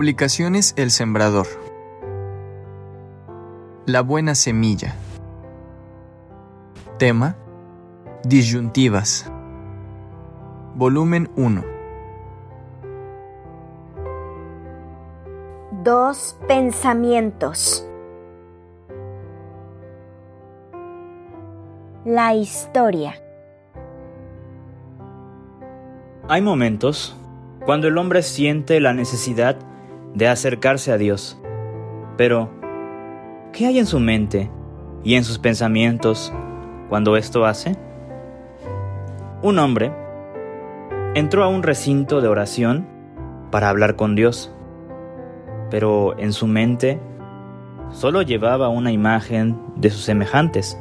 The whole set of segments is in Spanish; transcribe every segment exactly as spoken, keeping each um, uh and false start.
Publicaciones El Sembrador. La Buena Semilla. Tema: Disyuntivas. Volumen uno. Dos pensamientos. La historia. Hay momentos cuando el hombre siente la necesidad de acercarse a Dios. Pero, ¿qué hay en su mente y en sus pensamientos cuando esto hace? Un hombre entró a un recinto de oración para hablar con Dios, pero en su mente solo llevaba una imagen de sus semejantes.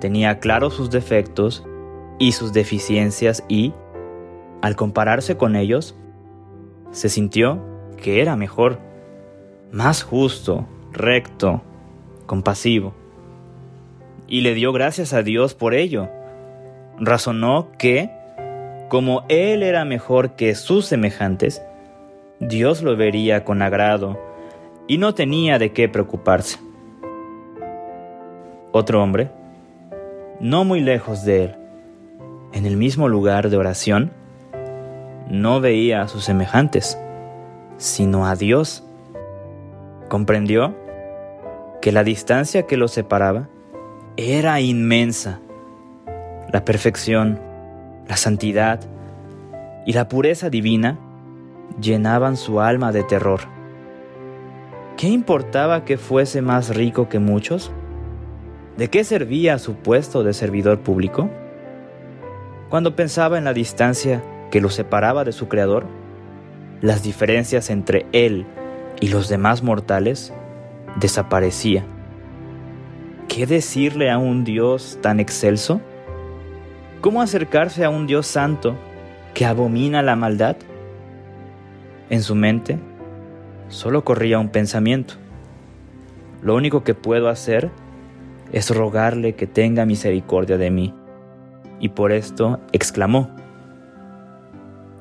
Tenía claros sus defectos y sus deficiencias y, al compararse con ellos, se sintió que era mejor, más justo, recto, compasivo. Y le dio gracias a Dios por ello. Razonó que, como él era mejor que sus semejantes, Dios lo vería con agrado y no tenía de qué preocuparse. Otro hombre, no muy lejos de él, en el mismo lugar de oración, no veía a sus semejantes, sino a Dios. Comprendió que la distancia que los separaba era inmensa. La perfección, la santidad y la pureza divina llenaban su alma de terror. ¿Qué importaba que fuese más rico que muchos? ¿De qué servía su puesto de servidor público? Cuando pensaba en la distancia que lo separaba de su Creador, las diferencias entre él y los demás mortales desaparecían. ¿Qué decirle a un Dios tan excelso? ¿Cómo acercarse a un Dios santo que abomina la maldad? En su mente solo corría un pensamiento: lo único que puedo hacer es rogarle que tenga misericordia de mí. Y por esto exclamó: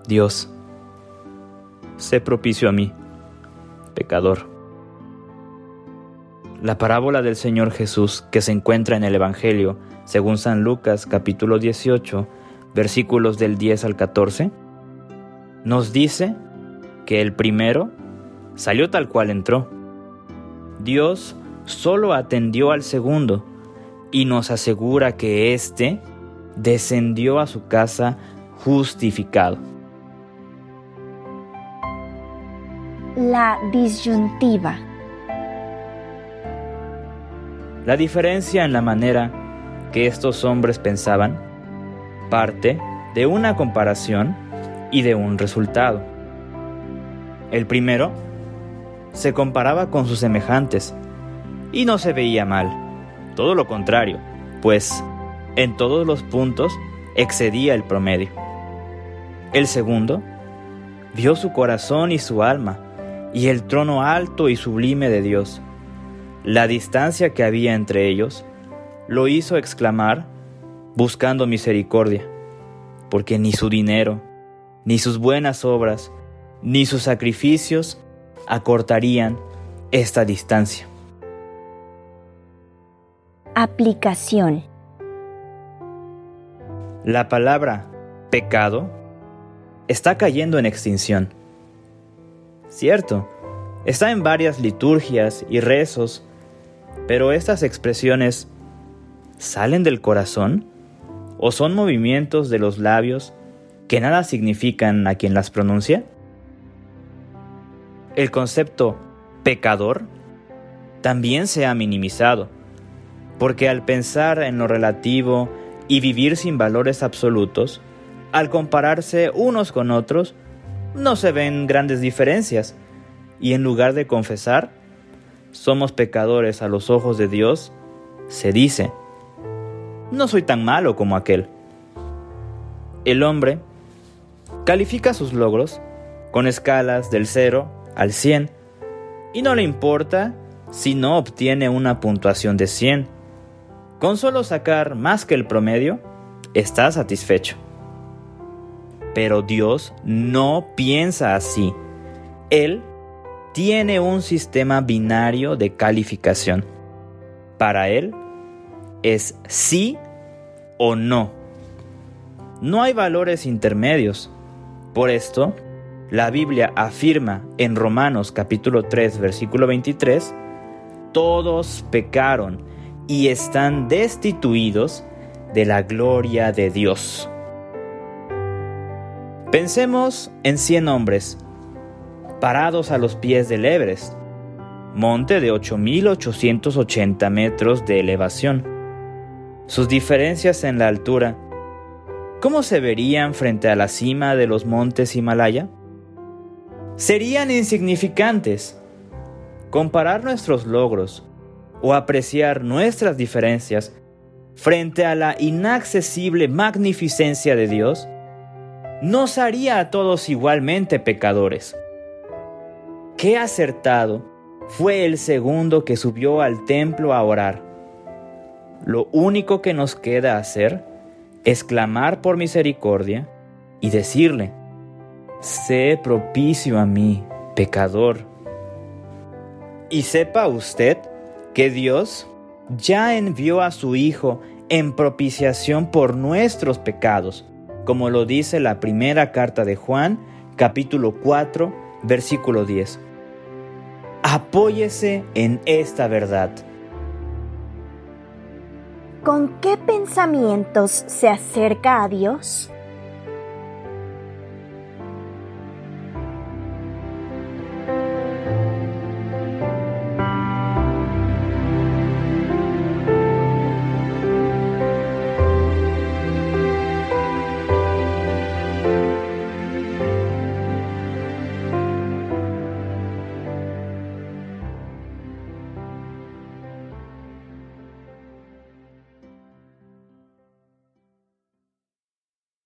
Dios, sé propicio a mí, pecador. La parábola del Señor Jesús que se encuentra en el Evangelio, según San Lucas capítulo dieciocho, versículos del diez al catorce, nos dice que el primero salió tal cual entró. Dios solo atendió al segundo y nos asegura que éste descendió a su casa justificado. La disyuntiva. La diferencia en la manera que estos hombres pensaban parte de una comparación y de un resultado. El primero se comparaba con sus semejantes y no se veía mal, todo lo contrario, pues en todos los puntos excedía el promedio. El segundo vio su corazón y su alma y el trono alto y sublime de Dios. La distancia que había entre ellos lo hizo exclamar buscando misericordia, porque ni su dinero, ni sus buenas obras, ni sus sacrificios acortarían esta distancia. Aplicación. La palabra pecado está cayendo en extinción. Cierto, está en varias liturgias y rezos, pero estas expresiones ¿salen del corazón o son movimientos de los labios que nada significan a quien las pronuncia? El concepto pecador también se ha minimizado, porque al pensar en lo relativo y vivir sin valores absolutos, al compararse unos con otros, no se ven grandes diferencias, y en lugar de confesar, somos pecadores a los ojos de Dios, se dice: no soy tan malo como aquel. El hombre califica sus logros con escalas del cero al cien, y no le importa si no obtiene una puntuación de cien. Con solo sacar más que el promedio, está satisfecho. Pero Dios no piensa así. Él tiene un sistema binario de calificación. Para él es sí o no. No hay valores intermedios. Por esto, la Biblia afirma en Romanos capítulo tres, versículo veintitrés, todos pecaron y están destituidos de la gloria de Dios. Pensemos en cien hombres parados a los pies del Everest, monte de ocho mil ochocientos ochenta metros de elevación. Sus diferencias en la altura, ¿cómo se verían frente a la cima de los montes Himalaya? Serían insignificantes. Comparar nuestros logros o apreciar nuestras diferencias frente a la inaccesible magnificencia de Dios nos haría a todos igualmente pecadores. Qué acertado fue el segundo que subió al templo a orar. Lo único que nos queda hacer es clamar por misericordia y decirle: sé propicio a mí, pecador. Y sepa usted que Dios ya envió a su Hijo en propiciación por nuestros pecados, como lo dice la primera carta de Juan, capítulo cuatro, versículo diez. Apóyese en esta verdad. ¿Con qué pensamientos se acerca a Dios?